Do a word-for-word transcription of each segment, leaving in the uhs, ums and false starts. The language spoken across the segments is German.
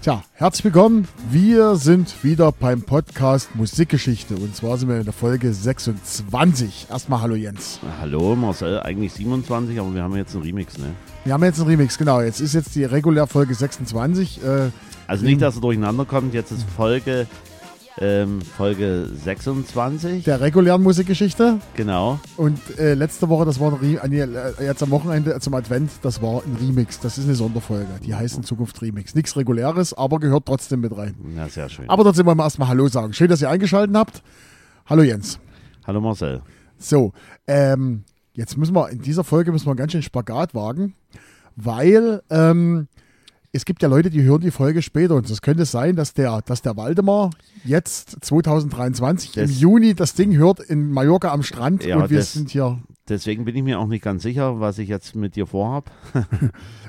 Tja, herzlich willkommen. Wir sind wieder beim Podcast Musikgeschichte und zwar sind wir in der Folge sechsundzwanzig. Erstmal hallo Jens. Hallo Marcel, eigentlich siebenundzwanzig, aber wir haben jetzt einen Remix, ne? Wir haben jetzt einen Remix, genau. Jetzt ist jetzt die regulär Folge sechsundzwanzig. Äh, also nicht, dass er durcheinander kommt, jetzt ist Folge, ähm, Folge sechsundzwanzig. Der regulären Musikgeschichte. Genau. Und äh, letzte Woche, das war ein Re- äh, jetzt am Wochenende zum Advent, das war ein Remix. Das ist eine Sonderfolge, die heißt in Zukunft Remix. Nichts Reguläres, aber gehört trotzdem mit rein. Na, sehr schön. Aber trotzdem wollen wir erstmal Hallo sagen. Schön, dass ihr eingeschaltet habt. Hallo Jens. Hallo Marcel. So, ähm... Jetzt müssen wir, in dieser Folge müssen wir ganz schön Spagat wagen, weil ähm, es gibt ja Leute, die hören die Folge später und es könnte sein, dass der, dass der Waldemar jetzt zwanzig dreiundzwanzig das, im Juni das Ding hört in Mallorca am Strand ja, und wir das, sind hier. Deswegen bin ich mir auch nicht ganz sicher, was ich jetzt mit dir vorhab.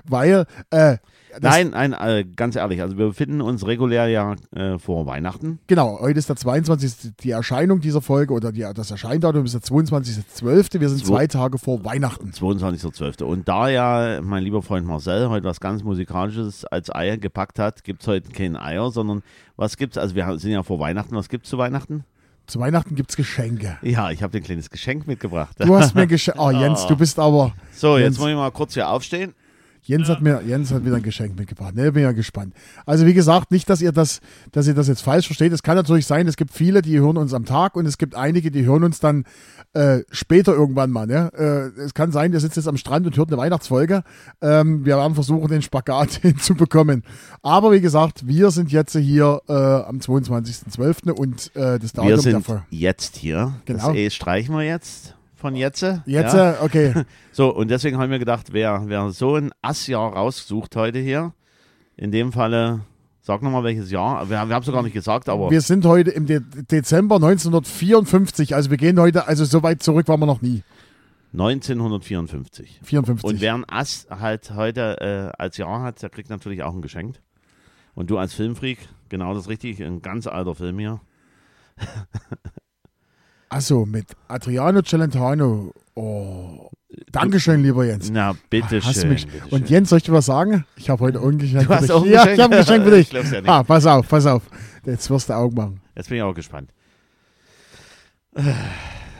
weil, äh, nein, nein, äh, ganz ehrlich, also wir befinden uns regulär ja äh, vor Weihnachten. Genau, heute ist der zweiundzwanzigste Die Erscheinung dieser Folge oder die, das Erscheindatum ist der zweiundzwanzigster zwölfter Wir sind zwei Tage vor Weihnachten. zweiundzwanzigster zwölfter Und da ja mein lieber Freund Marcel heute was ganz Musikalisches als Eier gepackt hat, gibt es heute keine Eier, sondern was gibt's? Also wir sind ja vor Weihnachten, was gibt's zu Weihnachten? Zu Weihnachten gibt es Geschenke. Ja, ich habe dir ein kleines Geschenk mitgebracht. Du hast mir Geschenk. Oh, Jens, du bist aber. So, Jens. Jetzt muss ich mal kurz hier aufstehen. Jens hat mir, Jens hat wieder ein Geschenk mitgebracht. Ne, bin ja gespannt. Also wie gesagt, nicht, dass ihr das, dass ihr das jetzt falsch versteht. Es kann natürlich sein, es gibt viele, die hören uns am Tag und es gibt einige, die hören uns dann äh, später irgendwann mal. Ne? Äh, es kann sein, ihr sitzt jetzt am Strand und hört eine Weihnachtsfolge. Ähm, wir werden versuchen, den Spagat hinzubekommen. Aber wie gesagt, wir sind jetzt hier äh, am zweiundzwanzigster zwölfter und äh, das Datum davon. Wir sind jetzt hier. Genau. Das E streichen wir jetzt. Von Jetze. Jetze, ja. Okay. So, und deswegen haben wir gedacht, wer, wer so ein Ass-Jahr raussucht heute hier, in dem Falle, sag nochmal welches Jahr, wir, wir haben es gar nicht gesagt, aber... Wir sind heute im De- Dezember neunzehnhundertvierundfünfzig, also wir gehen heute, also so weit zurück waren wir noch nie. neunzehnhundertvierundfünfzig vierundfünfzig Und wer ein Ass halt heute äh, als Jahr hat, der kriegt natürlich auch ein Geschenk. Und du als Filmfreak, genau das richtig, ein ganz alter Film hier. Achso, mit Adriano Celentano. Oh. Dankeschön, lieber Jens. Na, bitteschön. Hast du mich... bitte Und Jens, soll ich dir was sagen? Ich habe heute ein Geschenk für dich. Auch ein ja, Geschenk? Ich habe ein Geschenk für dich. Ich ja nicht. Ah, pass auf, pass auf. Jetzt wirst du Augen machen. Jetzt bin ich auch gespannt.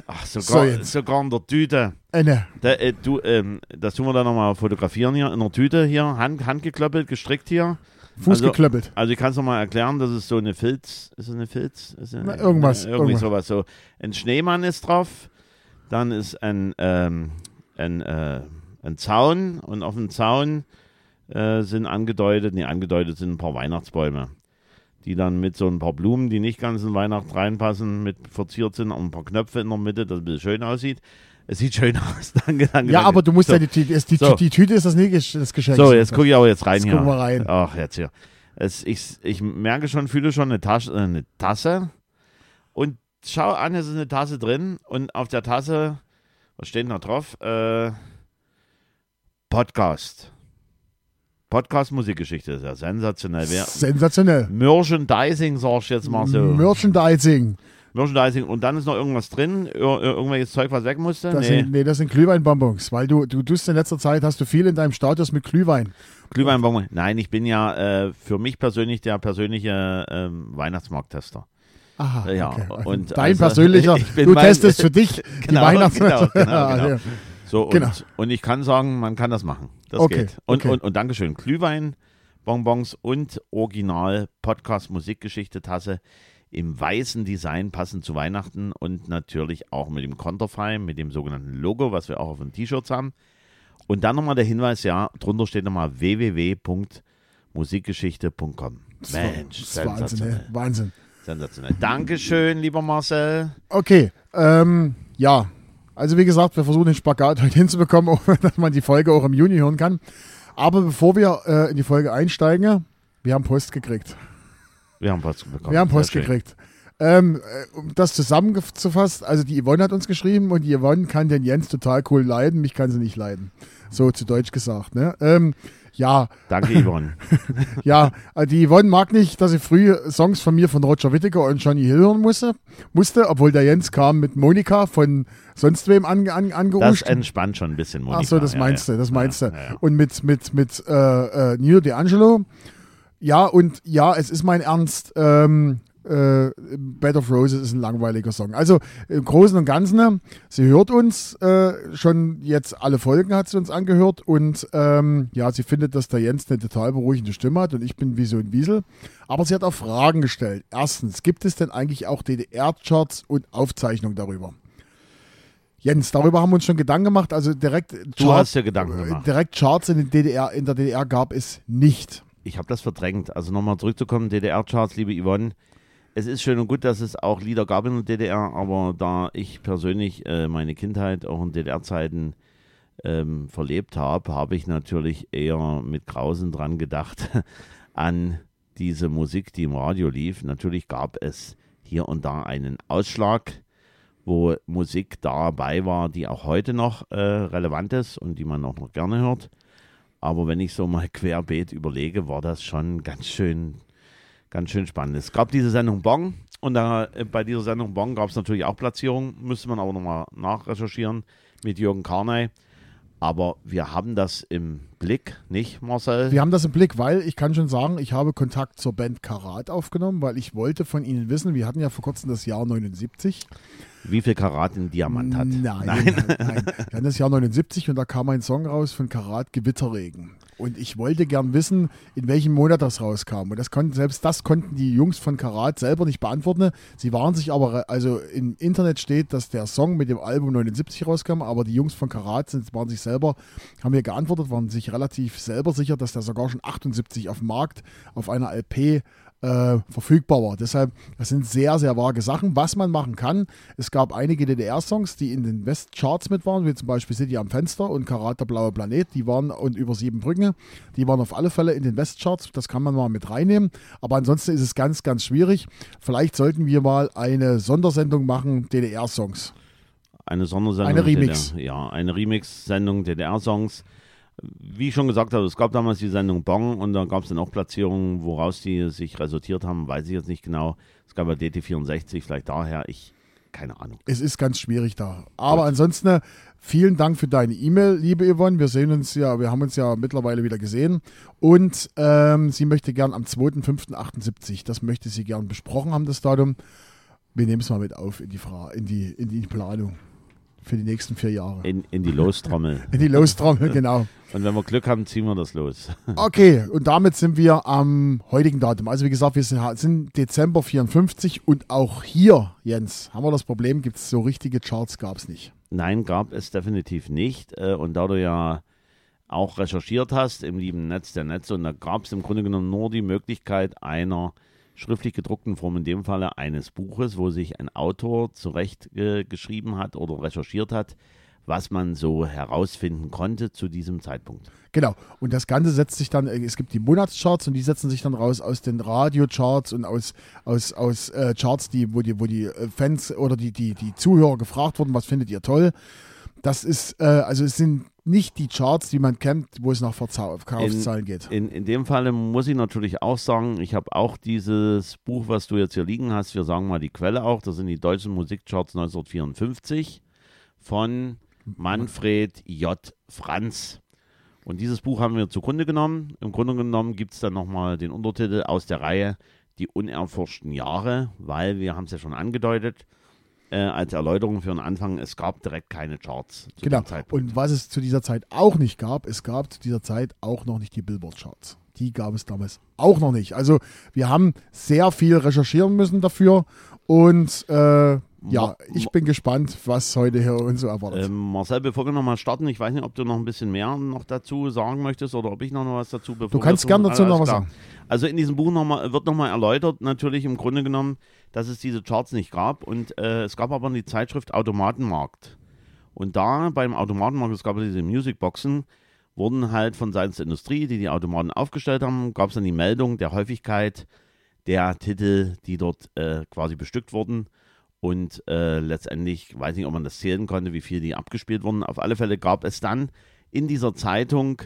Ach, sogar, so sogar in der Tüte. Äh, ne. Da, äh, du, ähm, das tun wir dann nochmal fotografieren hier. In der Tüte hier, Hand, handgeklöppelt, gestrickt hier. Fuß also, geklöppelt. Also ich kann es nochmal erklären, das ist so eine Filz, ist es eine Filz? Ist eine, Na, irgendwas. Äh, irgendwie irgendwas. Sowas. So. Ein Schneemann ist drauf, dann ist ein, ähm, ein, äh, ein Zaun und auf dem Zaun äh, sind angedeutet, nee, angedeutet sind ein paar Weihnachtsbäume, die dann mit so ein paar Blumen, die nicht ganz in Weihnacht reinpassen, mit verziert sind und ein paar Knöpfe in der Mitte, dass es ein bisschen schön aussieht. Es sieht schön aus. Danke, danke. Ja, danke. Aber du musst so. ja die Tüte, die, so. die Tüte ist das nächste Geschenk. So, jetzt gucke ich aber jetzt rein jetzt hier. Jetzt gucken wir rein. Ach, jetzt hier. Es, ich, ich merke schon, fühle schon eine, Tasche, eine Tasse und schau an, es ist eine Tasse drin und auf der Tasse, was steht da drauf? Äh, Podcast. Podcast Musikgeschichte ist ja sensationell. Sensationell. Merchandising, sag ich jetzt mal so. Merchandising. Merchandising und dann ist noch irgendwas drin, ir- irgendwelches Zeug, was weg musste? Das nee. Sind, nee, das sind Glühweinbonbons, weil du, du tust in letzter Zeit, hast du viel in deinem Status mit Glühwein. Glühweinbonbons, nein, ich bin ja äh, für mich persönlich der persönliche äh, Weihnachtsmarkttester. Aha, ja, okay. Und dein also, persönlicher, du mein, testest für dich genau, die Weihnachtsmarkt. Genau, genau, genau. Ja. So, und, genau. Und ich kann sagen, man kann das machen, das okay, geht. Und, okay. und, und Dankeschön, Glühweinbonbons und original Podcast Musikgeschichte Tasse. Im weißen Design passend zu Weihnachten und natürlich auch mit dem Konterfei, mit dem sogenannten Logo, was wir auch auf den T-Shirts haben. Und dann nochmal der Hinweis, ja, drunter steht nochmal w w w punkt musikgeschichte punkt com. Mensch, das sensationell. Wahnsinn, ey. Wahnsinn. Sensationell. Dankeschön, lieber Marcel. Okay, ähm, ja, also wie gesagt, wir versuchen den Spagat heute hinzubekommen, dass man die Folge auch im Juni hören kann. Aber bevor wir äh, in die Folge einsteigen, wir haben Post gekriegt. Wir haben Post bekommen. Wir haben Post gekriegt. Ähm, um das zusammengefasst, also die Yvonne hat uns geschrieben und die Yvonne kann den Jens total cool leiden, mich kann sie nicht leiden. So zu Deutsch gesagt, ne? Ähm, ja. Danke, Yvonne. Ja, die Yvonne mag nicht, dass sie früh Songs von mir von Roger Whittaker und Johnny Hill hören musste, musste, obwohl der Jens kam mit Monika von sonst wem an, an, angeuscht. Das entspannt schon ein bisschen, Monika. Ach so, das meinst ja, du, das meinst ja, du. Ja, ja. Und mit, mit, mit äh, äh, Nino D'Angelo. Ja, und ja, es ist mein Ernst, ähm, äh, Bed of Roses ist ein langweiliger Song. Also im Großen und Ganzen, sie hört uns, äh, schon jetzt alle Folgen hat sie uns angehört und ähm, ja, sie findet, dass der Jens eine total beruhigende Stimme hat und ich bin wie so ein Wiesel. Aber sie hat auch Fragen gestellt. Erstens, gibt es denn eigentlich auch D D R-Charts und Aufzeichnungen darüber? Jens, darüber haben wir uns schon Gedanken gemacht. Also direkt, du Char- hast dir Gedanken gemacht. Direkt Charts in, den D D R, in der D D R gab es nicht. Ich habe das verdrängt. Also nochmal zurückzukommen, D D R-Charts, liebe Yvonne. Es ist schön und gut, dass es auch Lieder gab in der D D R, aber da ich persönlich äh, meine Kindheit auch in D D R-Zeiten ähm, verlebt habe, habe ich natürlich eher mit Grausen dran gedacht an diese Musik, die im Radio lief. Natürlich gab es hier und da einen Ausschlag, wo Musik dabei war, die auch heute noch äh, relevant ist und die man auch noch gerne hört. Aber wenn ich so mal querbeet überlege, war das schon ganz schön, ganz schön spannend. Es gab diese Sendung Bong und da, äh, bei dieser Sendung Bong gab es natürlich auch Platzierungen, müsste man aber nochmal nachrecherchieren mit Jürgen Karney. Aber wir haben das im Blick, nicht Marcel? Wir haben das im Blick, weil ich kann schon sagen, ich habe Kontakt zur Band Karat aufgenommen, weil ich wollte von ihnen wissen, wir hatten ja vor kurzem das Jahr neunundsiebzig. Wie viel Karat ein Diamant hat? Nein, nein. nein, nein. Wir hatten das Jahr neunundsiebzig und da kam ein Song raus von Karat, Gewitterregen. Und ich wollte gern wissen, in welchem Monat das rauskam. Und das konnten, selbst das konnten die Jungs von Karat selber nicht beantworten. Sie waren sich aber, also im Internet steht, dass der Song mit dem Album neunundsiebzig rauskam, aber die Jungs von Karat sind, waren sich selber, haben mir geantwortet, waren sich relativ selber sicher, dass der sogar schon achtundsiebzig auf dem Markt auf einer L P Äh, verfügbar war. Deshalb, das sind sehr, sehr vage Sachen, was man machen kann. Es gab einige D D R-Songs, die in den Westcharts mit waren, wie zum Beispiel City am Fenster und Karat der blaue Planet, die waren, und Über sieben Brücken, die waren auf alle Fälle in den Westcharts, das kann man mal mit reinnehmen, aber ansonsten ist es ganz, ganz schwierig. Vielleicht sollten wir mal eine Sondersendung machen, D D R-Songs. Eine Sondersendung? Eine Remix. D D R, ja, eine Remix-Sendung, D D R-Songs. Wie ich schon gesagt habe, es gab damals die Sendung Bong und da gab es dann auch Platzierungen, woraus die sich resultiert haben, weiß ich jetzt nicht genau. Es gab ja D T vierundsechzig, vielleicht daher, ich, keine Ahnung. Es ist ganz schwierig da. Aber ja, ansonsten, vielen Dank für deine E-Mail, liebe Yvonne. Wir sehen uns ja, wir haben uns ja mittlerweile wieder gesehen. Und ähm, sie möchte gern am zweiter fünfter achtundsiebzig, das möchte sie gern besprochen haben, das Datum. Wir nehmen es mal mit auf in die, Fra- in die, in die Planung. Für die nächsten vier Jahre. In, in die Lostrommel. In die Lostrommel, genau. Und wenn wir Glück haben, ziehen wir das los. Okay, und damit sind wir am heutigen Datum. Also wie gesagt, wir sind Dezember vierundfünfzig und auch hier, Jens, haben wir das Problem, gibt es so richtige Charts, gab es nicht. Nein, gab es definitiv nicht. Und da du ja auch recherchiert hast im lieben Netz der Netze, und da gab es im Grunde genommen nur die Möglichkeit einer schriftlich gedruckten Form, in dem Falle eines Buches, wo sich ein Autor zurecht äh, geschrieben hat oder recherchiert hat, was man so herausfinden konnte zu diesem Zeitpunkt. Genau. Und das Ganze setzt sich dann, es gibt die Monatscharts und die setzen sich dann raus aus den Radiocharts und aus, aus, aus äh, Charts, die, wo, die, wo die Fans oder die, die, die Zuhörer gefragt wurden, was findet ihr toll? Das ist, äh, also es sind nicht die Charts, die man kennt, wo es nach Verkaufszahlen geht. In, in dem Fall muss ich natürlich auch sagen, ich habe auch dieses Buch, was du jetzt hier liegen hast, wir sagen mal die Quelle auch, das sind die deutschen Musikcharts neunzehnhundertvierundfünfzig von Manfred J. Franz. Und dieses Buch haben wir zugrunde genommen. Im Grunde genommen gibt es dann nochmal den Untertitel aus der Reihe Die unerforschten Jahre, weil wir haben es ja schon angedeutet, Äh, als Erläuterung für den Anfang, es gab direkt keine Charts zu genau. dem Zeitpunkt. Und was es zu dieser Zeit auch nicht gab, es gab zu dieser Zeit auch noch nicht die Billboard-Charts. Die gab es damals auch noch nicht. Also wir haben sehr viel recherchieren müssen dafür und äh, ja, ich bin gespannt, was heute hier uns so erwartet. Ähm, Marcel, bevor wir nochmal starten, ich weiß nicht, ob du noch ein bisschen mehr noch dazu sagen möchtest oder ob ich noch was dazu... Bevor du kannst gerne dazu noch was sagen. Also in diesem Buch noch mal, wird nochmal erläutert, natürlich im Grunde genommen, dass es diese Charts nicht gab und äh, es gab aber die Zeitschrift Automatenmarkt. Und da beim Automatenmarkt, es gab diese Musicboxen, wurden halt von Seiten der Industrie, die die Automaten aufgestellt haben, gab es dann die Meldung der Häufigkeit der Titel, die dort äh, quasi bestückt wurden. Und äh, letztendlich, weiß nicht, ob man das zählen konnte, wie viel die abgespielt wurden. Auf alle Fälle gab es dann in dieser Zeitung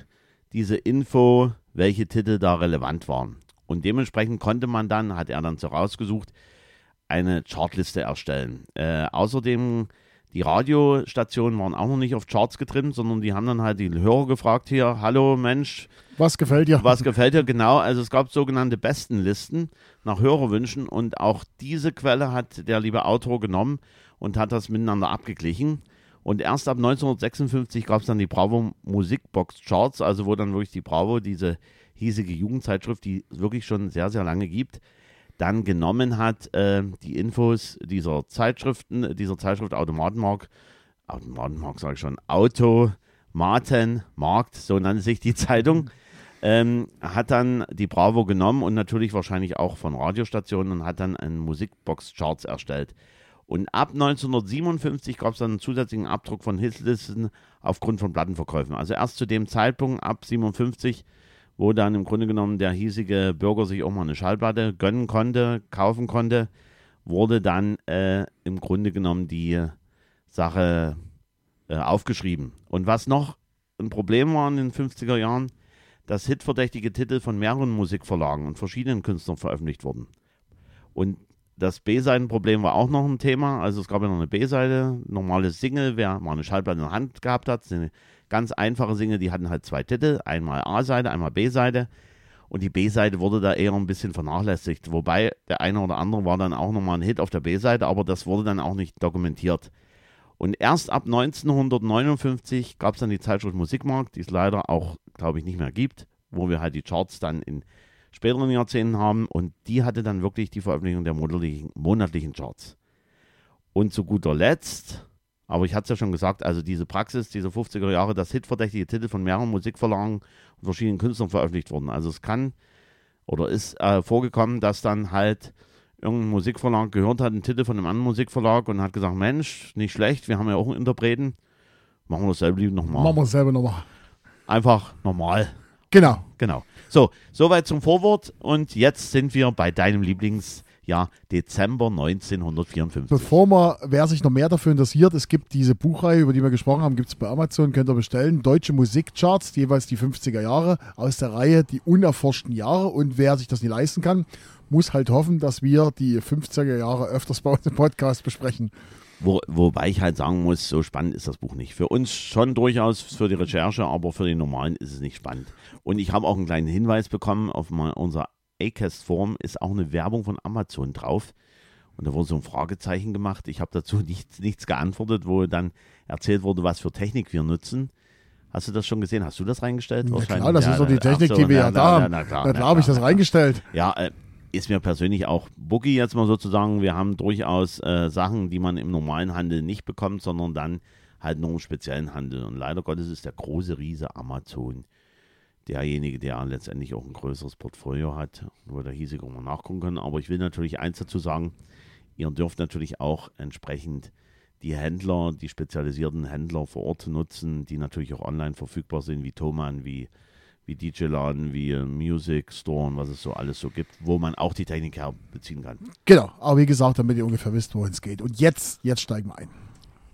diese Info, welche Titel da relevant waren. Und dementsprechend konnte man dann, hat er dann so rausgesucht, eine Chartliste erstellen. Äh, außerdem Die Radiostationen waren auch noch nicht auf Charts getrimmt, sondern die haben dann halt die Hörer gefragt hier, hallo Mensch, was gefällt dir? Was gefällt dir, genau. Also es gab sogenannte Bestenlisten nach Hörerwünschen und auch diese Quelle hat der liebe Autor genommen und hat das miteinander abgeglichen. Und erst ab neunzehnhundertsechsundfünfzig gab es dann die Bravo Musikbox Charts, also wo dann wirklich die Bravo, diese hiesige Jugendzeitschrift, die es wirklich schon sehr, sehr lange gibt, dann genommen hat, äh, die Infos dieser Zeitschriften, dieser Zeitschrift Automatenmarkt, Automatenmarkt sage ich schon, Automatenmarkt, so nannte sich die Zeitung, ähm, hat dann die Bravo genommen und natürlich wahrscheinlich auch von Radiostationen und hat dann einen Musikbox-Charts erstellt. Und ab neunzehnhundertsiebenundfünfzig gab es dann einen zusätzlichen Abdruck von Hitlisten aufgrund von Plattenverkäufen. Also erst zu dem Zeitpunkt, ab siebenundfünfzig, wo dann im Grunde genommen der hiesige Bürger sich auch mal eine Schallplatte gönnen konnte, kaufen konnte, wurde dann äh, im Grunde genommen die Sache äh, aufgeschrieben. Und was noch ein Problem war in den fünfziger Jahren, dass hitverdächtige Titel von mehreren Musikverlagen und verschiedenen Künstlern veröffentlicht wurden. Und das B-Seiten-Problem war auch noch ein Thema. Also es gab ja noch eine B-Seite, normale Single, wer mal eine Schallplatte in der Hand gehabt hat, eine ganz einfache Single, die hatten halt zwei Titel, einmal A-Seite, einmal B-Seite und die B-Seite wurde da eher ein bisschen vernachlässigt, wobei der eine oder andere war dann auch nochmal ein Hit auf der B-Seite, aber das wurde dann auch nicht dokumentiert. Und erst ab neunzehnhundertneunundfünfzig gab es dann die Zeitschrift Musikmarkt, die es leider auch, glaube ich, nicht mehr gibt, wo wir halt die Charts dann in späteren Jahrzehnten haben und die hatte dann wirklich die Veröffentlichung der monatlichen, monatlichen Charts. Und zu guter Letzt, aber ich hatte es ja schon gesagt, also diese Praxis, diese fünfziger Jahre, dass hitverdächtige Titel von mehreren Musikverlagen und verschiedenen Künstlern veröffentlicht wurden. Also es kann oder ist äh, vorgekommen, dass dann halt irgendein Musikverlag gehört hat, einen Titel von einem anderen Musikverlag und hat gesagt, Mensch, nicht schlecht, wir haben ja auch einen Interpreten, machen wir dasselbe lieber nochmal. Machen wir dasselbe nochmal. Einfach normal. Genau. Genau. So, soweit zum Vorwort und jetzt sind wir bei deinem Lieblingsjahr Dezember neunzehnhundertvierundfünfzig. Bevor man, wer sich noch mehr dafür interessiert, es gibt diese Buchreihe, über die wir gesprochen haben, gibt es bei Amazon, könnt ihr bestellen, Deutsche Musikcharts, jeweils die fünfziger Jahre, aus der Reihe die unerforschten Jahre und wer sich das nicht leisten kann, muss halt hoffen, dass wir die fünfziger Jahre öfters bei uns im Podcast besprechen. Wo, wobei ich halt sagen muss, so spannend ist das Buch nicht. Für uns schon durchaus für die Recherche, aber für den Normalen ist es nicht spannend. Und ich habe auch einen kleinen Hinweis bekommen, auf mal unser Acast-Form ist auch eine Werbung von Amazon drauf. Und da wurde so ein Fragezeichen gemacht. Ich habe dazu nichts, nichts geantwortet, wo dann erzählt wurde, was für Technik wir nutzen. Hast du das schon gesehen? Hast du das reingestellt? Na klar, das ja, ist doch die Technik, so, die wir na, ja da haben. Na, na, na, na, na, da habe ich das na, reingestellt. Ja, äh, ist mir persönlich auch Boogie jetzt mal sozusagen. Wir haben durchaus äh, Sachen, die man im normalen Handel nicht bekommt, sondern dann halt nur im speziellen Handel. Und leider Gottes ist der große Riese Amazon derjenige, der letztendlich auch ein größeres Portfolio hat, wo der hiesige mal nachgucken kann. Aber ich will natürlich eins dazu sagen, ihr dürft natürlich auch entsprechend die Händler, die spezialisierten Händler vor Ort nutzen, die natürlich auch online verfügbar sind, wie Thomann, wie wie D J-Laden, wie Music Store und was es so alles so gibt, wo man auch die Technik herbeziehen kann. Genau, aber wie gesagt, damit ihr ungefähr wisst, wohin es geht. Und jetzt, jetzt steigen wir ein.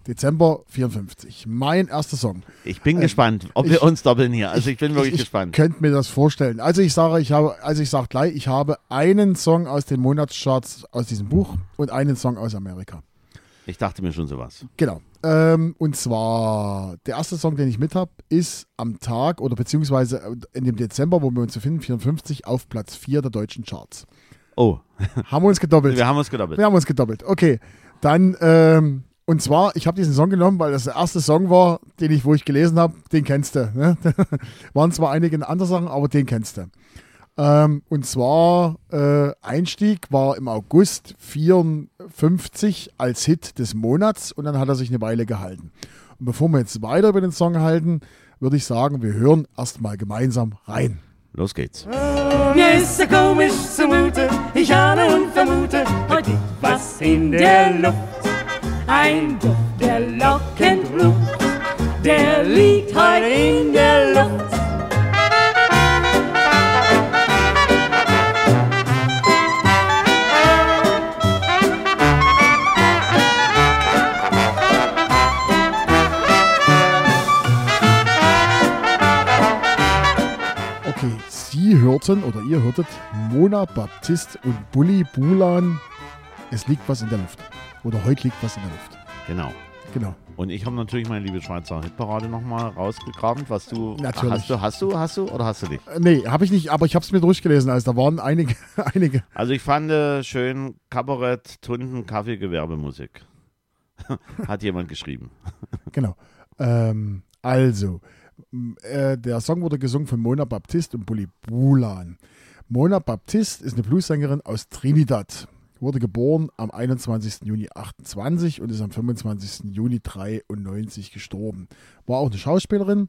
Dezember vierundfünfzig, mein erster Song. Ich bin ähm, gespannt, ob ich, wir uns doppeln hier. Also ich, ich bin wirklich ich, ich gespannt. Ich könnte mir das vorstellen. Also ich sage, ich habe, also ich sage gleich, ich habe einen Song aus den Monatscharts aus diesem Buch und einen Song aus Amerika. Ich dachte mir schon sowas. Genau. Ähm, und zwar, der erste Song, den ich mit habe, ist am Tag oder beziehungsweise in dem Dezember, wo wir uns befinden, vierundfünfzig, auf Platz vier der deutschen Charts. Oh. Haben wir uns gedoppelt. Wir haben uns gedoppelt. Wir haben uns gedoppelt. Okay. Dann, ähm, und zwar, ich habe diesen Song genommen, weil das der erste Song war, den ich, wo ich gelesen habe, den kennst du. Ne? Waren zwar einige andere Sachen, aber den kennst du. Ähm, und zwar, äh, Einstieg war im August vierundfünfzig als Hit des Monats und dann hat er sich eine Weile gehalten. Und bevor wir jetzt weiter über den Song halten, würde ich sagen, wir hören erstmal gemeinsam rein. Los geht's. Oh, mir ist so komisch zumute, ich ahne und vermute, heute liegt was in der Luft. Ein Duft, der lockend ruft, der liegt heute in der Luft. Okay, Sie hörten oder ihr hörtet Mona Baptist und Bully Bulan, es liegt was in der Luft. Oder heute liegt was in der Luft. Genau. Genau. Und ich habe natürlich meine liebe Schweizer Hitparade nochmal rausgegraben, was du natürlich. hast du hast du hast du oder hast du nicht? Nee, habe ich nicht, aber ich habe es mir durchgelesen, also da waren einige einige. Also ich fand schön Kabarett, Tunden, Kaffee, Gewerbemusik. Hat jemand geschrieben. Genau. Ähm, also äh, der Song wurde gesungen von Mona Baptiste und Bully Bulan. Mona Baptiste ist eine Bluessängerin aus Trinidad. Wurde geboren am einundzwanzigsten Juni achtundzwanzig und ist am fünfundzwanzigsten Juli dreiundneunzig gestorben. War auch eine Schauspielerin.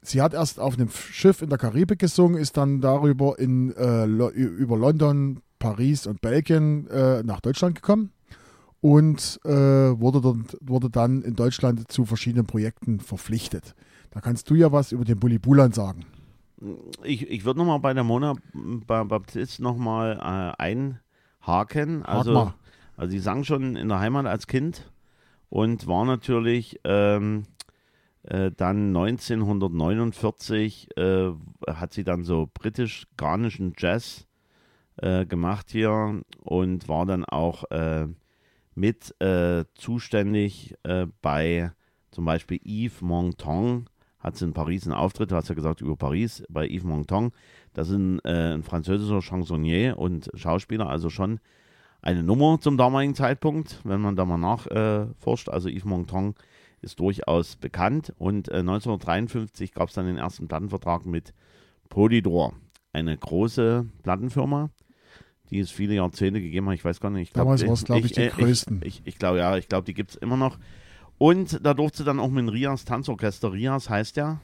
Sie hat erst auf einem Schiff in der Karibik gesungen, ist dann darüber in, äh, über London, Paris und Belgien äh, nach Deutschland gekommen und äh, wurde, dort, wurde dann in Deutschland zu verschiedenen Projekten verpflichtet. Da kannst du ja was über den Bully Bulan sagen. Ich, ich würde nochmal bei der Mona Baptiste nochmal äh, ein Haken, also, also sie sang schon in der Heimat als Kind und war natürlich ähm, äh, dann neunzehnhundertneunundvierzig äh, hat sie dann so britisch-ghanischen Jazz äh, gemacht hier und war dann auch äh, mit äh, zuständig äh, bei zum Beispiel Yves Montand, hat sie in Paris einen Auftritt, du hast ja gesagt über Paris, bei Yves Montand. Das ist ein, äh, ein französischer Chansonnier und Schauspieler, also schon eine Nummer zum damaligen Zeitpunkt, wenn man da mal nachforscht. Äh, also Yves Montand ist durchaus bekannt und äh, neunzehnhundertdreiundfünfzig gab es dann den ersten Plattenvertrag mit Polydor, eine große Plattenfirma, die es viele Jahrzehnte gegeben hat. Ich weiß gar nicht. Ich glaub, damals war es, glaube ich, die ich, größten. Ich, ich, ich glaube, ja, ich glaube, die gibt es immer noch. Und da durfte dann auch mit Rias Tanzorchester, Rias heißt ja,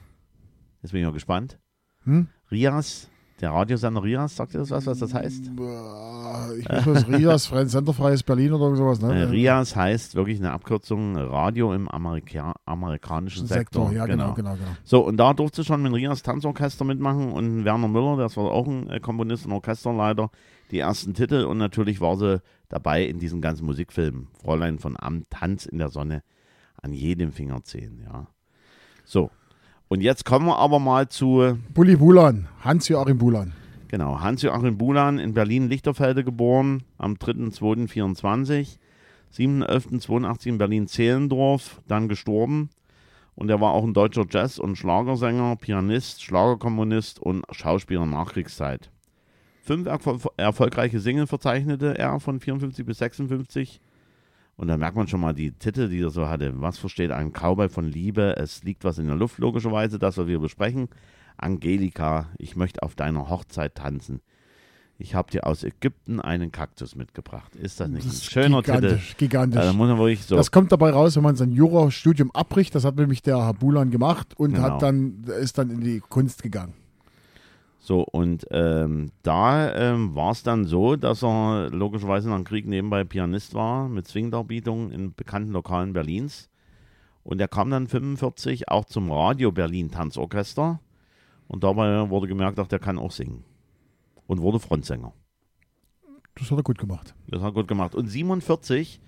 jetzt bin ich mal gespannt, hm? Rias, der Radiosender Rias, sagt ihr das was, was das heißt? Ich weiß was, Rias, Senderfreies Berlin oder sowas, ne? Rias heißt wirklich eine Abkürzung, Radio im Amerika- amerikanischen Sektor. Sektor ja, genau. Genau, genau, genau. So, und da durfte schon mit Rias Tanzorchester mitmachen und Werner Müller, das war auch ein Komponist und Orchesterleiter, die ersten Titel und natürlich war sie dabei in diesen ganzen Musikfilmen. Fräulein von Am, Tanz in der Sonne, an jedem Fingerzehen, ja. So, und jetzt kommen wir aber mal zu Bully Bulan, Hans-Joachim Bulan. Genau, Hans-Joachim Bulan, in Berlin-Lichterfelde geboren, am dritter zweiter vierundzwanzig, siebter elfter zweiundachtzig in Berlin-Zehlendorf, dann gestorben. Und er war auch ein deutscher Jazz- und Schlagersänger, Pianist, Schlagerkomponist und Schauspieler in Nachkriegszeit. Fünf erfol- erfolgreiche Single verzeichnete er von vierundfünfzig bis sechsundfünfzig. Und da merkt man schon mal die Titel, die er so hatte. Was versteht ein Cowboy von Liebe? Es liegt was in der Luft, logischerweise, das, was wir besprechen. Angelika, ich möchte auf deiner Hochzeit tanzen. Ich habe dir aus Ägypten einen Kaktus mitgebracht. Ist das nicht das ein schöner gigantisch, Titel? Gigantisch, also muss man wirklich so. Das kommt dabei raus, wenn man sein Jurastudium abbricht. Das hat nämlich der Herr Bulan gemacht und genau. hat dann, ist dann in die Kunst gegangen. So, und ähm, da ähm, war es dann so, dass er logischerweise nach dem Krieg nebenbei Pianist war, mit Zwingdarbietungen in bekannten Lokalen Berlins. Und er kam dann neunzehnhundertfünfundvierzig auch zum Radio Berlin Tanzorchester. Und dabei wurde gemerkt, auch der kann auch singen. Und wurde Frontsänger. Das hat er gut gemacht. Das hat er gut gemacht. Und neunzehnhundertsiebenundvierzig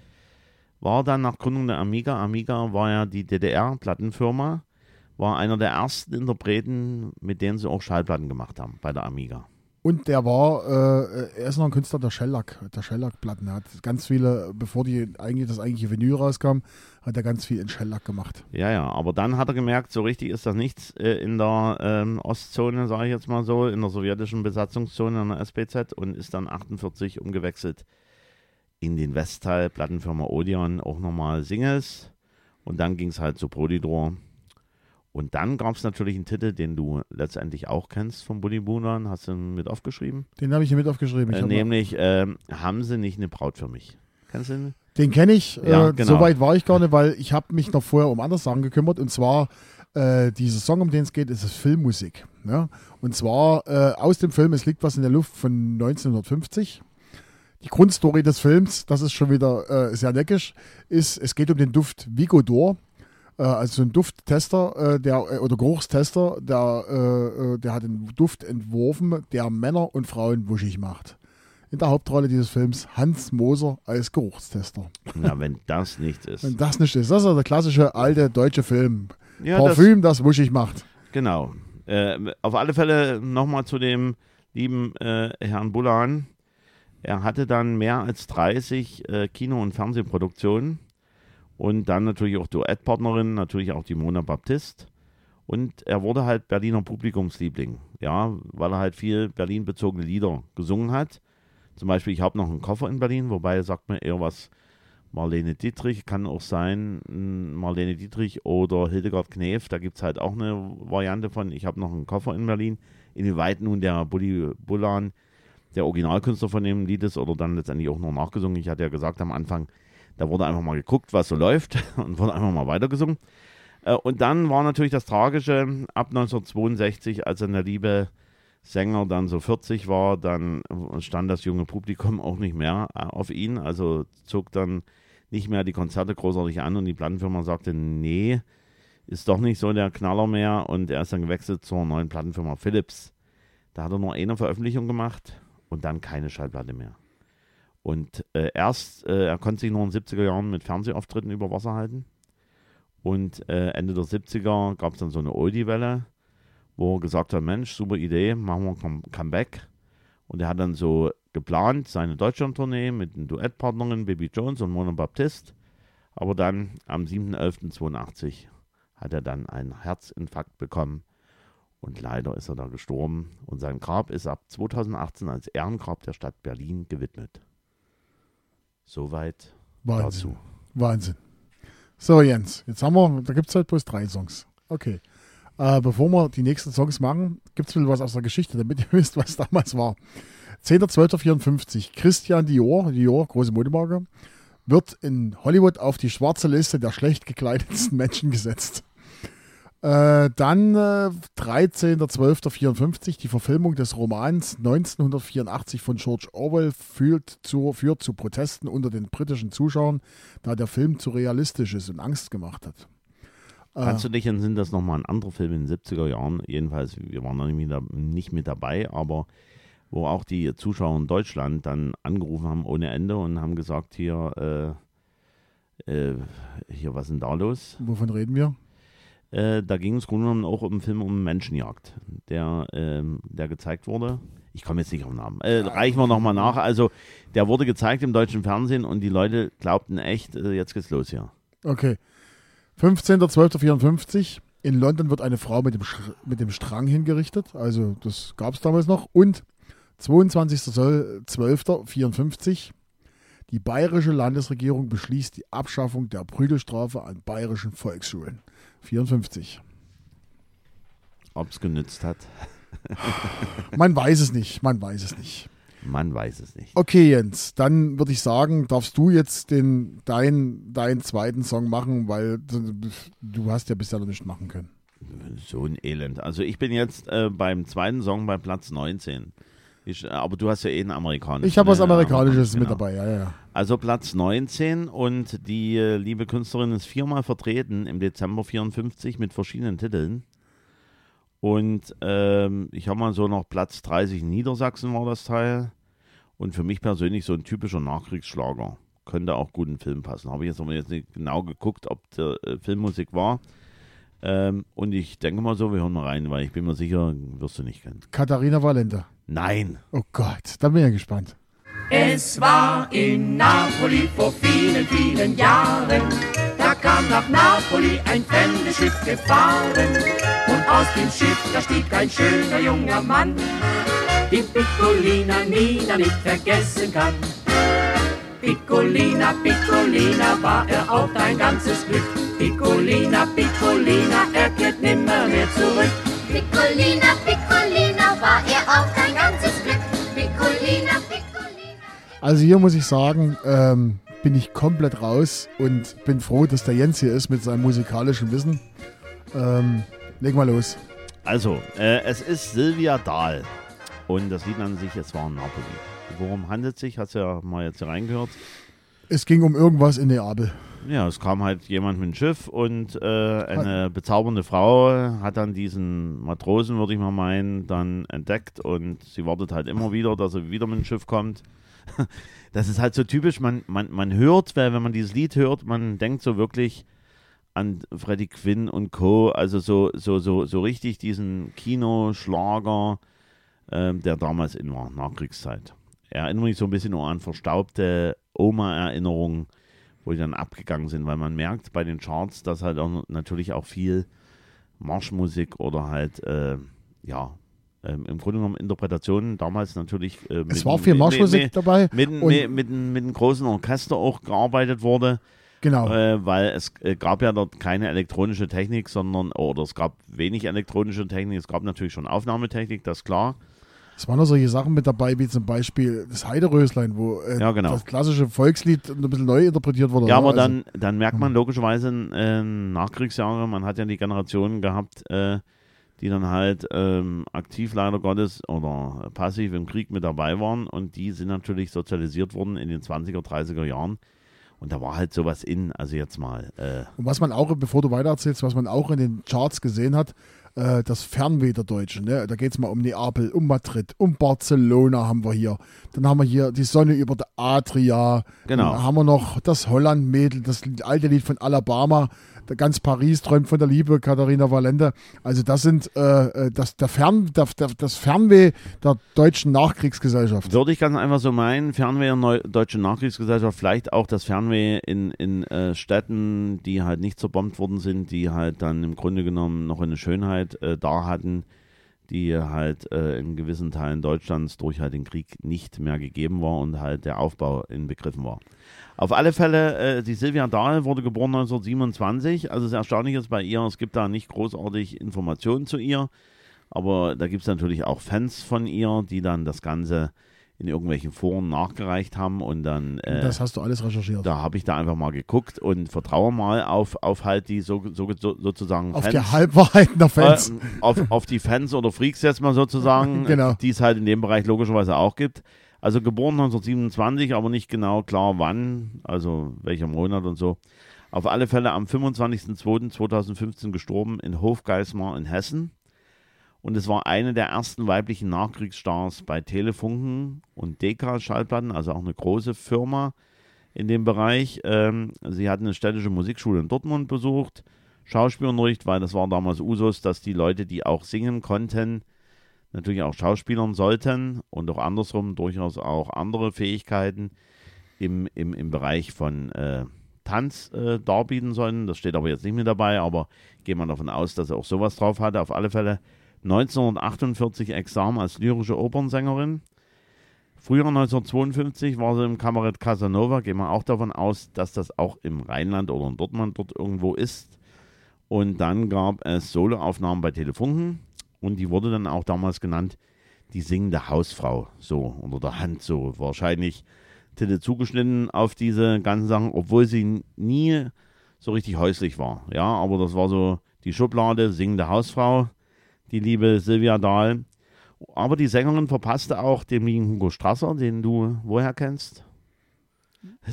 war dann nach Gründung der Amiga. Amiga war ja die D D R-Plattenfirma. War einer der ersten Interpreten, mit denen sie auch Schallplatten gemacht haben, bei der Amiga. Und der war, äh, er ist noch ein Künstler der Shellac, der Shellac-Platten. Er hat ganz viele, bevor die eigentlich das eigentliche Vinyl rauskam, hat er ganz viel in Shellac gemacht. Ja, ja, aber dann hat er gemerkt, so richtig ist das nichts äh, in der ähm, Ostzone, sage ich jetzt mal so, in der sowjetischen Besatzungszone, in der S B Z und ist dann achtundvierzig umgewechselt in den Westteil, Plattenfirma Odeon, auch nochmal Singles. Und dann ging es halt zu Polydor. Und dann gab es natürlich einen Titel, den du letztendlich auch kennst von Bully Bulan. Hast du ihn mit aufgeschrieben? Den habe ich hier mit aufgeschrieben. Ich äh, nämlich, äh, haben sie nicht eine Braut für mich? Kennst du den? Den kenne ich. Ja, äh, genau. So weit war ich gar nicht, weil ich habe mich noch vorher um andere Sachen gekümmert. Und zwar, äh, dieser Song, um den es geht, ist es Filmmusik. Ne? Und zwar äh, aus dem Film Es liegt was in der Luft von neunzehnhundertfünfzig. Die Grundstory des Films, das ist schon wieder äh, sehr neckisch, ist, es geht um den Duft Vigo d'Or. Also ein Dufttester, der oder Geruchstester, der, der hat einen Duft entworfen, der Männer und Frauen wuschig macht. In der Hauptrolle dieses Films Hans Moser als Geruchstester. Na, wenn das nicht ist. Wenn das nicht ist. Das ist also der klassische alte deutsche Film. Ja, Parfüm, das, das wuschig macht. Genau. Äh, auf alle Fälle nochmal zu dem lieben äh, Herrn Bulan. Er hatte dann mehr als dreißig äh, Kino- und Fernsehproduktionen. Und dann natürlich auch Duettpartnerin, natürlich auch die Mona Baptist. Und er wurde halt Berliner Publikumsliebling, ja, weil er halt viel Berlin-bezogene Lieder gesungen hat. Zum Beispiel, ich habe noch einen Koffer in Berlin, wobei sagt mir eher was Marlene Dietrich, kann auch sein, Marlene Dietrich oder Hildegard Knef, da gibt es halt auch eine Variante von Ich habe noch einen Koffer in Berlin, inwieweit nun der Bulli Bullan, der Originalkünstler von dem Lied ist oder dann letztendlich auch noch nachgesungen. Ich hatte ja gesagt am Anfang, da wurde einfach mal geguckt, was so läuft und wurde einfach mal weitergesungen. Und dann war natürlich das Tragische, ab neunzehnhundertzweiundsechzig, als dann der liebe Sänger dann so vierzig war, dann stand das junge Publikum auch nicht mehr auf ihn, also zog dann nicht mehr die Konzerte großartig an und die Plattenfirma sagte, nee, ist doch nicht so der Knaller mehr und er ist dann gewechselt zur neuen Plattenfirma Philips. Da hat er nur eine Veröffentlichung gemacht und dann keine Schallplatte mehr. Und äh, erst, äh, er konnte sich noch in den siebziger Jahren mit Fernsehauftritten über Wasser halten. Und äh, Ende der siebziger gab es dann so eine Oldie-Welle, wo er gesagt hat, Mensch, super Idee, machen wir ein Comeback. Und er hat dann so geplant, seine Deutschland-Tournee mit den Duettpartnern Baby Jones und Mona Baptist. Aber dann am siebten elften zweiundachtzig hat er dann einen Herzinfarkt bekommen. Und leider ist er da gestorben. Und sein Grab ist ab zweitausendachtzehn als Ehrengrab der Stadt Berlin gewidmet. Soweit Wahnsinn. Dazu. Wahnsinn. So, Jens, jetzt haben wir, da gibt es halt bloß drei Songs. Okay. Äh, bevor wir die nächsten Songs machen, gibt es ein bisschen was aus der Geschichte, damit ihr wisst, was damals war. zehnter zwölfter vierundfünfzig, Christian Dior, Dior, große Modemarke, wird in Hollywood auf die schwarze Liste der schlecht gekleidetsten Menschen gesetzt. Äh, dann äh, dreizehnter zwölfter vierundfünfzig, die Verfilmung des Romans neunzehnhundertvierundachtzig von George Orwell führt zu, führt zu Protesten unter den britischen Zuschauern, da der Film zu realistisch ist und Angst gemacht hat. Äh, Kannst du dich entsinnen, dass nochmal ein anderer Film in den siebziger Jahren, jedenfalls, wir waren noch nicht mit, nicht mit dabei, aber wo auch die Zuschauer in Deutschland dann angerufen haben ohne Ende und haben gesagt, hier, äh, äh, hier, was ist denn da los? Wovon reden wir? Äh, da ging es grundsätzlich genommen auch um einen Film um Menschenjagd, der, äh, der gezeigt wurde. Ich komme jetzt nicht auf den Namen. Äh, reichen wir nochmal nach. Also, der wurde gezeigt im deutschen Fernsehen und die Leute glaubten echt, äh, jetzt geht's los hier. Okay. fünfzehnter zwölfter vierundfünfzig. In London wird eine Frau mit dem, Sch- mit dem Strang hingerichtet. Also, das gab es damals noch. Und zweiundzwanzigster zwölfter vierundfünfzig. Die bayerische Landesregierung beschließt die Abschaffung der Prügelstrafe an bayerischen Volksschulen. vierundfünfzig. Ob es genützt hat? Man weiß es nicht, man weiß es nicht. Man weiß es nicht. Okay, Jens, dann würde ich sagen, darfst du jetzt den, dein, deinen zweiten Song machen, weil du hast ja bisher noch nicht machen können. So ein Elend. Also ich bin jetzt äh, beim zweiten Song bei Platz neunzehn. Ich, aber du hast ja eh einen amerikanischen. Ich habe was Amerikanisches genau. Mit dabei, ja, ja. Also Platz neunzehn und die äh, liebe Künstlerin ist viermal vertreten im Dezember vierundfünfzig mit verschiedenen Titeln. Und ähm, ich habe mal so noch Platz dreißig in Niedersachsen war das Teil. Und für mich persönlich so ein typischer Nachkriegsschlager. Könnte auch gut in den Film passen. Habe ich jetzt aber jetzt nicht genau geguckt, ob der äh, Filmmusik war. Ähm, und ich denke mal so, wir hören mal rein, weil ich bin mir sicher, wirst du nicht kennen. Katharina Valente. Nein. Oh Gott, da bin ich gespannt. Es war in Napoli vor vielen, vielen Jahren. Da kam nach Napoli ein fremdes Schiff gefahren. Und aus dem Schiff, da stieg ein schöner junger Mann, die Piccolina Nina nicht vergessen kann. Piccolina, Piccolina, war er auch dein ganzes Glück. Piccolina, Piccolina, er kehrt nimmer mehr zurück. Piccolina, Piccolina, war er auch dein ganzes Glück. Piccolina, Piccolina. Also hier muss ich sagen, ähm, bin ich komplett raus und bin froh, dass der Jens hier ist mit seinem musikalischen Wissen. Ähm, leg mal los. Also, äh, es ist Silvia Dahl und das Lied an sich, es war Napoli. Worum handelt es sich? Hast du ja mal jetzt hier reingehört. Es ging um irgendwas in Neapel. Ja, es kam halt jemand mit dem Schiff und äh, eine bezaubernde Frau hat dann diesen Matrosen, würde ich mal meinen, dann entdeckt und sie wartet halt immer wieder, dass er wieder mit dem Schiff kommt. Das ist halt so typisch, man, man, man hört, weil wenn man dieses Lied hört, man denkt so wirklich an Freddie Quinn und Co., also so, so, so, so richtig diesen Kinoschlager, äh, der damals in war, Nachkriegszeit. Erinnere mich so ein bisschen nur an verstaubte Oma-Erinnerungen, wo die dann abgegangen sind, weil man merkt bei den Charts, dass halt auch natürlich auch viel Marschmusik oder halt, äh, ja, ähm, im Grunde genommen Interpretationen damals natürlich. Äh, mit, es war viel Marschmusik mit, mit, dabei. Mit, mit, mit, mit, mit einem großen Orchester auch gearbeitet wurde. Genau. Äh, weil es äh, gab ja dort keine elektronische Technik, sondern, oder es gab wenig elektronische Technik, es gab natürlich schon Aufnahmetechnik, das ist klar. Es waren auch solche Sachen mit dabei, wie zum Beispiel das Heideröslein, wo äh, ja, genau. das klassische Volkslied ein bisschen neu interpretiert wurde. Ja, aber also, dann, dann merkt man logischerweise äh, Nachkriegsjahre, man hat ja die Generationen gehabt, äh, die dann halt ähm, aktiv leider Gottes oder passiv im Krieg mit dabei waren, und die sind natürlich sozialisiert worden in den zwanziger, dreißiger Jahren. Und da war halt sowas in, also jetzt mal. Äh und was man auch, bevor du weitererzählst, was man auch in den Charts gesehen hat, äh, das Fernweh der Deutschen. Ne? Da geht es mal um Neapel, um Madrid, um Barcelona haben wir hier. Dann haben wir hier die Sonne über der Adria. Genau. Dann haben wir noch das Holland-Mädel, das alte Lied von Alabama. Ganz Paris träumt von der Liebe, Katharina Valente. Also das sind äh, das, der Fern, der, der, das Fernweh der deutschen Nachkriegsgesellschaft. Würde ich ganz einfach so meinen, Fernweh der Neu- deutschen Nachkriegsgesellschaft, vielleicht auch das Fernweh in, in äh, Städten, die halt nicht zerbombt worden sind, die halt dann im Grunde genommen noch eine Schönheit äh, da hatten, die halt äh, in gewissen Teilen Deutschlands durch halt den Krieg nicht mehr gegeben war und halt der Aufbau inbegriffen war. Auf alle Fälle, äh, die Silvia Dahl wurde geboren neunzehnhundertsiebenundzwanzig, also das Erstaunliche ist bei ihr, es gibt da nicht großartig Informationen zu ihr, aber da gibt es natürlich auch Fans von ihr, die dann das Ganze in irgendwelchen Foren nachgereicht haben und dann... Äh, das hast du alles recherchiert. Da habe ich da einfach mal geguckt und vertraue mal auf, auf halt die so, so, so, sozusagen Fans. Auf die Halbwahrheiten der Fans. Äh, auf, auf die Fans oder Freaks jetzt mal sozusagen, genau. Die es halt in dem Bereich logischerweise auch gibt. Also geboren neunzehnhundertsiebenundzwanzig, aber nicht genau klar wann, also welcher Monat und so. Auf alle Fälle am fünfundzwanzigster zweiter zweitausendfünfzehn gestorben in Hofgeismar in Hessen. Und es war eine der ersten weiblichen Nachkriegsstars bei Telefunken und Decca-Schallplatten, also auch eine große Firma in dem Bereich. Ähm, sie hat eine städtische Musikschule in Dortmund besucht, Schauspielunterricht, weil das war damals Usus, dass die Leute, die auch singen konnten, natürlich auch Schauspielern sollten und auch andersrum durchaus auch andere Fähigkeiten im, im, im Bereich von äh, Tanz äh, darbieten sollen. Das steht aber jetzt nicht mehr dabei, aber geht man davon aus, dass er auch sowas drauf hatte. Auf alle Fälle neunzehnhundertachtundvierzig Examen als lyrische Opernsängerin. Früher neunzehnhundertzweiundfünfzig war sie im Kabarett Casanova. Gehen wir auch davon aus, dass das auch im Rheinland oder in Dortmund dort irgendwo ist. Und dann gab es Soloaufnahmen bei Telefunken. Und die wurde dann auch damals genannt, die singende Hausfrau, so unter der Hand, so wahrscheinlich Titel zugeschnitten auf diese ganzen Sachen, obwohl sie nie so richtig häuslich war. Ja, aber das war so die Schublade, singende Hausfrau, die liebe Silvia Dahl. Aber die Sängerin verpasste auch dem lieben Hugo Strasser, den du woher kennst?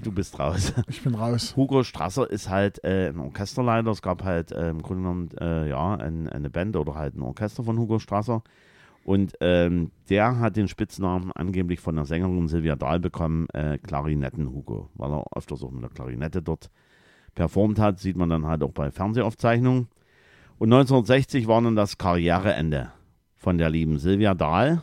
Du bist raus. Ich bin raus. Hugo Strasser ist halt äh, ein Orchesterleiter. Es gab halt äh, im Grunde genommen äh, ja, ein, eine Band oder halt ein Orchester von Hugo Strasser. Und ähm, der hat den Spitznamen angeblich von der Sängerin Silvia Dahl bekommen, äh, Klarinetten-Hugo, weil er öfters auch mit der Klarinette dort performt hat. Sieht man dann halt auch bei Fernsehaufzeichnungen. Und neunzehnhundertsechzig war dann das Karriereende von der lieben Silvia Dahl.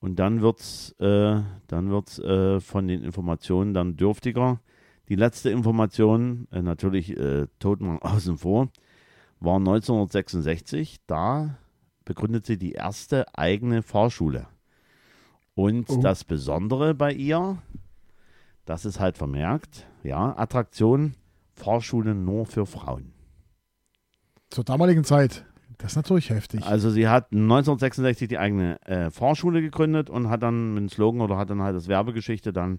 Und dann wird es äh, dann wird's, äh, von den Informationen dann dürftiger. Die letzte Information, äh, natürlich äh, Todmann außen vor, war neunzehnhundertsechsundsechzig. Da begründet sie die erste eigene Fahrschule. Und oh. Das Besondere bei ihr, das ist halt vermerkt, ja, Attraktion, Fahrschule nur für Frauen. Zur damaligen Zeit. Das ist natürlich heftig. Also sie hat neunzehnhundertsechsundsechzig die eigene äh, Fahrschule gegründet und hat dann mit dem Slogan oder hat dann halt als Werbegeschichte dann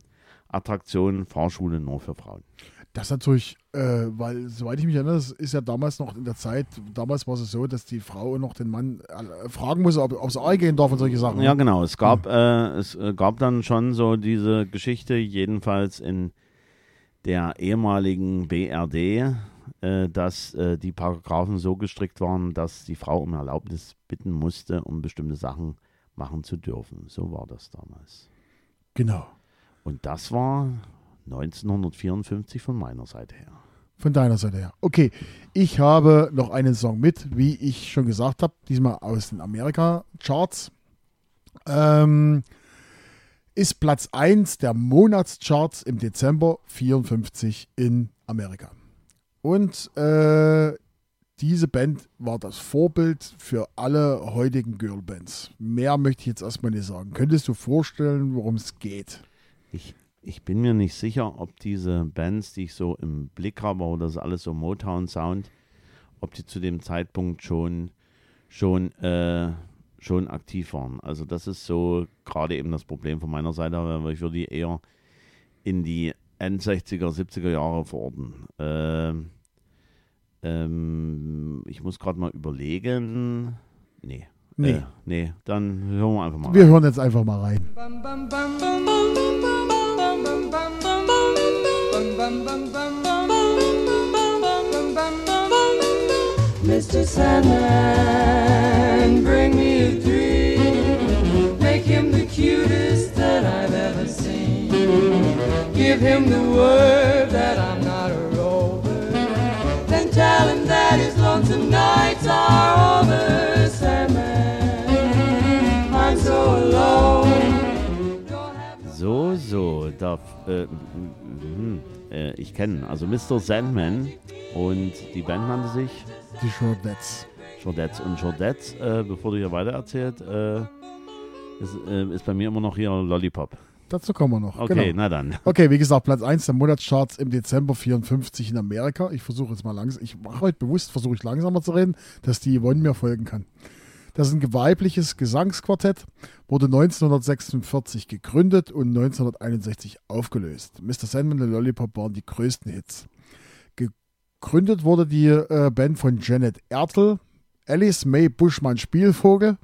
Attraktion, Fahrschule nur für Frauen. Das ist natürlich, äh, weil soweit ich mich erinnere, das ist ja damals noch in der Zeit, damals war es so, dass die Frau noch den Mann äh, fragen muss, ob aufs Ei gehen darf und solche Sachen. Ja genau, es gab, äh, es gab dann schon so diese Geschichte, jedenfalls in der ehemaligen B R D, dass äh, die Paragraphen so gestrickt waren, dass die Frau um Erlaubnis bitten musste, um bestimmte Sachen machen zu dürfen. So war das damals. Genau. Und das war neunzehnhundertvierundfünfzig von meiner Seite her. Von deiner Seite her. Okay, ich habe noch einen Song mit, wie ich schon gesagt habe, diesmal aus den Amerika-Charts. Ähm, ist Platz eins der Monatscharts im Dezember vierundfünfzig in Amerika. Und äh, diese Band war das Vorbild für alle heutigen Girlbands. Mehr möchte ich jetzt erstmal nicht sagen. Könntest du vorstellen, worum es geht? Ich, ich bin mir nicht sicher, ob diese Bands, die ich so im Blick habe, oder das ist alles so Motown-Sound, ob die zu dem Zeitpunkt schon, schon, äh, schon aktiv waren. Also das ist so gerade eben das Problem von meiner Seite, weil ich würde die eher in die End-sechziger, siebziger Jahre verorten. Ähm, ähm, ich muss gerade mal überlegen. Nee. Nee. Äh, nee, dann hören wir einfach mal wir rein. Wir hören jetzt einfach mal rein. Bam, bam, bam, bam, bam, bam, bam, bam, bam, bam, bam, bam. Mister Sandman, bring me a dream. Make him the cutest that I've ever seen. Give him the word that I'm not a rover. Then tell him that his lonesome nights are over. Sandman, I'm so alone. So, so, da, äh, äh, ich kenne, also Mister Sandman und die Band nannte sich die Shordettes. Shordettes und Shordettes, äh, bevor du hier weitererzählst, äh, ist, äh, ist bei mir immer noch hier Lollipop. Dazu kommen wir noch. Okay, genau. Na dann. Okay, wie gesagt, Platz eins der Monatscharts im Dezember vierundfünfzig in Amerika. Ich versuche jetzt mal langsam, ich mache heute bewusst, versuche ich langsamer zu reden, dass die Yvonne mir folgen kann. Das ist ein weibliches Gesangsquartett, wurde neunzehnhundertsechsundvierzig gegründet und neunzehnhunderteinundsechzig aufgelöst. Mister Sandman und Lollipop waren die größten Hits. Gegründet wurde die äh, Band von Janet Ertl, Alice May Buschmann Spielvogel,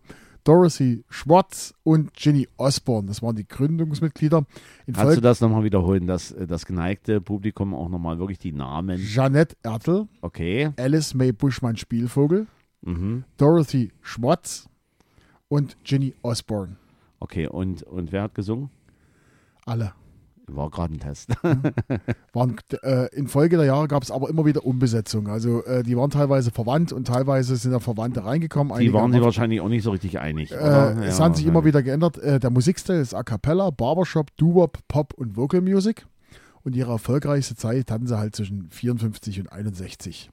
Dorothy Schwartz und Ginny Osborne. Das waren die Gründungsmitglieder. Kannst du das nochmal wiederholen, dass das geneigte Publikum auch nochmal wirklich die Namen? Janet Ertl, okay. Alice May Buschmann Spielvogel, mhm. Dorothy Schwartz und Ginny Osborne. Okay, und, und wer hat gesungen? Alle. War gerade ein Test. Waren, äh, in Folge der Jahre gab es aber immer wieder Umbesetzungen. Also äh, die waren teilweise verwandt und teilweise sind da Verwandte reingekommen. Die Einige waren sich wahrscheinlich auch nicht so richtig einig. Äh, oder? Es ja, hat sich immer wieder geändert. Äh, der Musikstil ist A Cappella, Barbershop, Doo-Wop, Pop und Vocal Music. Und ihre erfolgreichste Zeit hatten sie halt zwischen vierundfünfzig und einundsechzig.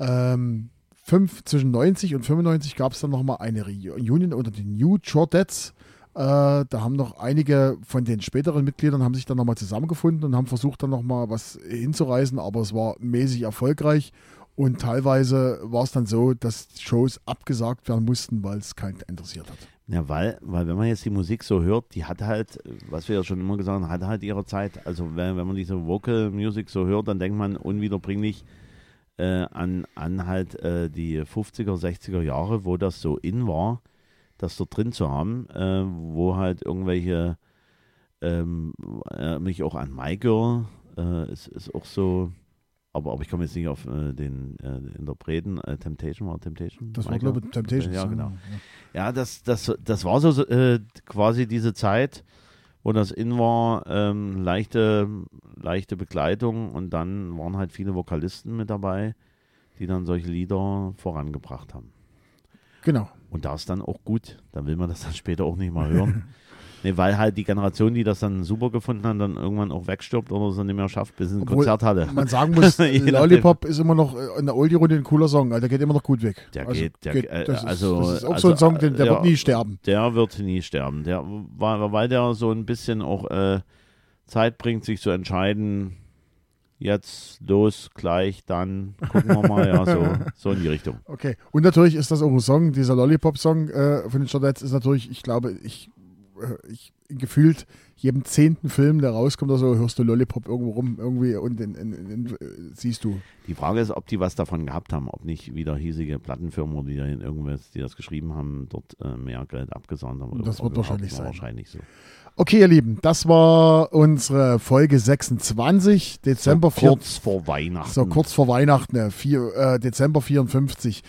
Ähm, fünf, zwischen neunzig und fünfundneunzig gab es dann nochmal eine Reunion unter den New Shortettes. Äh, da haben noch einige von den späteren Mitgliedern haben sich dann nochmal zusammengefunden und haben versucht, dann nochmal was hinzureißen, aber es war mäßig erfolgreich und teilweise war es dann so, dass Shows abgesagt werden mussten, weil es keinen interessiert hat. Ja, weil, weil wenn man jetzt die Musik so hört, die hat halt, was wir ja schon immer gesagt haben, hat halt ihre Zeit, also wenn, wenn man diese Vocal Music so hört, dann denkt man unwiederbringlich äh, an, an halt äh, die fünfziger, sechziger Jahre, wo das so in war, das dort drin zu haben, äh, wo halt irgendwelche, ähm, äh, mich auch an My Girl, äh, ist, ist auch so, aber, aber ich komme jetzt nicht auf äh, den äh, Interpreten, äh, Temptation war Temptation? Das My war, Girl? glaube ich, Temptation. Ja, genau. Ja, ja das, das, das war so äh, quasi diese Zeit, wo das in war, ähm, leichte, leichte Begleitung und dann waren halt viele Vokalisten mit dabei, die dann solche Lieder vorangebracht haben. Genau. Und da ist dann auch gut, dann will man das dann später auch nicht mal hören. Nee, weil halt die Generation, die das dann super gefunden hat, dann irgendwann auch wegstirbt oder es dann nicht mehr schafft, bis es ein Obwohl, Konzert hatte. Man sagen muss, Lollipop ist immer noch in der Oldie-Runde ein cooler Song, der geht immer noch gut weg. Der also, geht, der, geht das, äh, ist, also, das ist auch also, so ein Song, der, der, der wird nie sterben. Der wird nie sterben, der, weil der so ein bisschen auch äh, Zeit bringt, sich zu entscheiden, jetzt, los, gleich, dann gucken wir mal, ja, so, so in die Richtung. Okay, und natürlich ist das auch ein Song, dieser Lollipop-Song äh, von den Shortettes ist natürlich, ich glaube, ich, äh, ich gefühlt jedem zehnten Film, der rauskommt oder so, hörst du Lollipop irgendwo rum, irgendwie und in, in, in, äh, siehst du. Die Frage ist, ob die was davon gehabt haben, ob nicht wieder hiesige Plattenfirmen oder die da irgendwas, die das geschrieben haben, dort äh, mehr Geld abgesaugt haben. Das wird wahrscheinlich sein. Wahrscheinlich so. Okay, ihr Lieben, das war unsere Folge sechsundzwanzig, Dezember. So kurz vor Weihnachten. So kurz vor Weihnachten, äh, vier, äh, Dezember vierundfünfzig.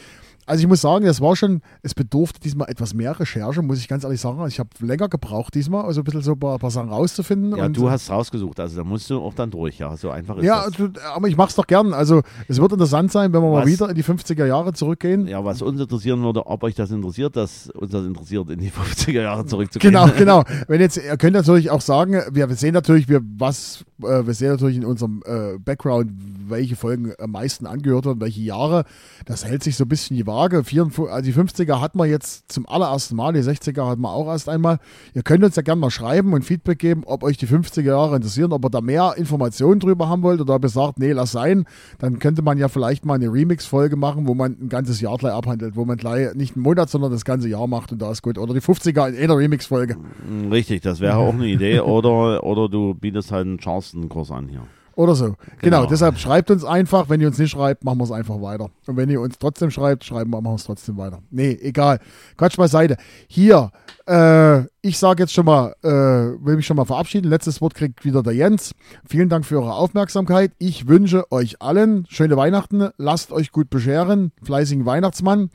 Also ich muss sagen, das war schon, es bedurfte diesmal etwas mehr Recherche, muss ich ganz ehrlich sagen. Also ich habe länger gebraucht diesmal, also ein bisschen so ein paar, ein paar Sachen rauszufinden. Ja, und du hast rausgesucht, also da musst du auch dann durch, ja, so einfach ist ja, das. Ja, aber ich mache es doch gern. Also es wird interessant sein, wenn wir was, mal wieder in die fünfziger Jahre zurückgehen. Ja, was uns interessieren würde, ob euch das interessiert, dass uns das interessiert, in die fünfziger Jahre zurückzugehen. Genau, genau. Wenn jetzt, ihr könnt natürlich auch sagen, wir sehen natürlich, wir, was, wir sehen natürlich in unserem äh, Background, welche Folgen am meisten angehört wurden, welche Jahre. Das hält sich so ein bisschen die Wahl. Also die fünfziger hat man jetzt zum allerersten Mal, die sechziger hat man auch erst einmal. Ihr könnt uns ja gerne mal schreiben und Feedback geben, ob euch die fünfziger Jahre interessieren, ob ihr da mehr Informationen drüber haben wollt oder ob ihr sagt, nee, lass sein. Dann könnte man ja vielleicht mal eine Remix-Folge machen, wo man ein ganzes Jahr gleich abhandelt, wo man gleich nicht einen Monat, sondern das ganze Jahr macht und da ist gut. Oder die fünfziger in einer Remix-Folge. Richtig, das wäre auch eine Idee. Oder, oder du bietest halt einen Charleston-Kurs an hier. Oder so. Genau. genau, deshalb schreibt uns einfach. Wenn ihr uns nicht schreibt, machen wir es einfach weiter. Und wenn ihr uns trotzdem schreibt, schreiben wir, machen wir es trotzdem weiter. Nee, egal. Quatsch beiseite. Hier, äh, ich sage jetzt schon mal, äh, will mich schon mal verabschieden. Letztes Wort kriegt wieder der Jens. Vielen Dank für eure Aufmerksamkeit. Ich wünsche euch allen schöne Weihnachten. Lasst euch gut bescheren. Fleißigen Weihnachtsmann.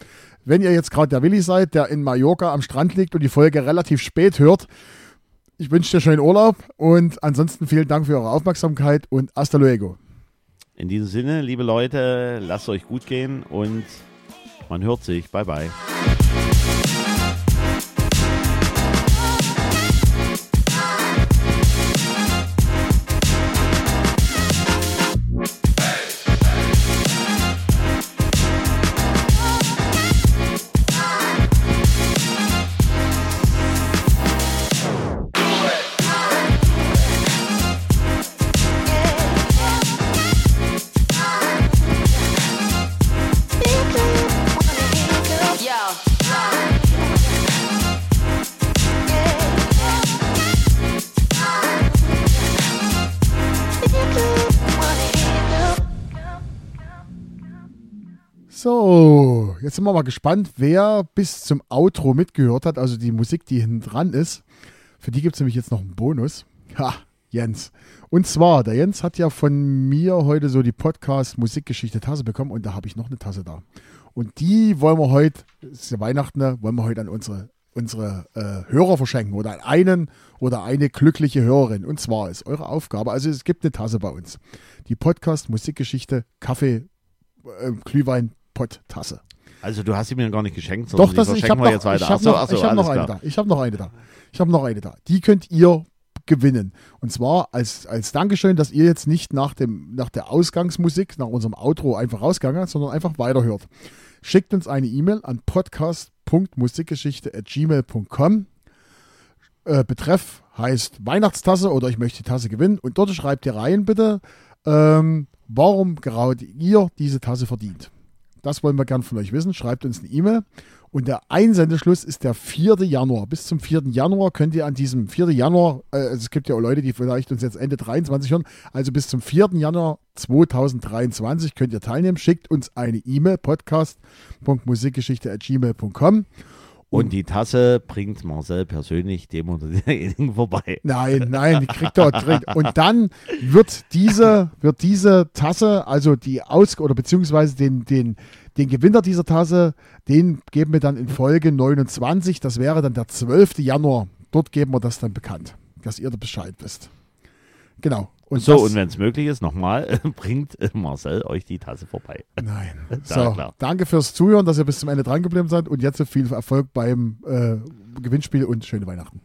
Wenn ihr jetzt gerade der Willi seid, der in Mallorca am Strand liegt und die Folge relativ spät hört, ich wünsche dir schönen Urlaub und ansonsten vielen Dank für eure Aufmerksamkeit und hasta luego. In diesem Sinne, liebe Leute, lasst euch gut gehen und man hört sich. Bye, bye. So, jetzt sind wir mal gespannt, wer bis zum Outro mitgehört hat, also die Musik, die hinten dran ist. Für die gibt es nämlich jetzt noch einen Bonus. Ha, Jens. Und zwar, der Jens hat ja von mir heute so die Podcast-Musikgeschichte-Tasse bekommen und da habe ich noch eine Tasse da. Und die wollen wir heute, es ist ja Weihnachten, wollen wir heute an unsere, unsere äh, Hörer verschenken oder an einen oder eine glückliche Hörerin. Und zwar ist eure Aufgabe, also es gibt eine Tasse bei uns. Die Podcast-Musikgeschichte Kaffee, äh, Glühwein, Tasse. Also du hast sie mir gar nicht geschenkt, sondern doch, das, ich habe noch, hab noch, hab noch eine da. Ich habe noch eine da. Ich habe noch eine da. Die könnt ihr gewinnen. Und zwar als, als Dankeschön, dass ihr jetzt nicht nach, dem, nach der Ausgangsmusik, nach unserem Outro einfach rausgegangen seid, sondern einfach weiterhört. Schickt uns eine E-Mail an podcast punkt musikgeschichte at gmail punkt com. Äh, Betreff heißt Weihnachtstasse oder ich möchte die Tasse gewinnen. Und dort schreibt ihr rein bitte, ähm, warum gerade ihr diese Tasse verdient. Das wollen wir gern von euch wissen. Schreibt uns eine E-Mail. Und der Einsendeschluss ist der vierten Januar. Bis zum vierten Januar könnt ihr an diesem vierten Januar, äh, es gibt ja auch Leute, die vielleicht uns jetzt Ende dreiundzwanzig hören, also bis zum vierten Januar zweitausenddreiundzwanzig könnt ihr teilnehmen. Schickt uns eine E-Mail, podcast punkt musikgeschichte at gmail punkt com. Und die Tasse bringt Marcel persönlich dem oder derjenigen vorbei. Nein, nein, die kriegt er drin. Und dann wird diese, wird diese Tasse, also die Aus- oder beziehungsweise den, den, den Gewinner dieser Tasse, den geben wir dann in Folge neunundzwanzig. Das wäre dann der zwölften Januar. Dort geben wir das dann bekannt, dass ihr da Bescheid wisst. Genau. Und so, das, und wenn es möglich ist, nochmal, bringt Marcel euch die Tasse vorbei. Nein. So, klar. Danke fürs Zuhören, dass ihr bis zum Ende dran geblieben seid und jetzt viel Erfolg beim äh, Gewinnspiel und schöne Weihnachten.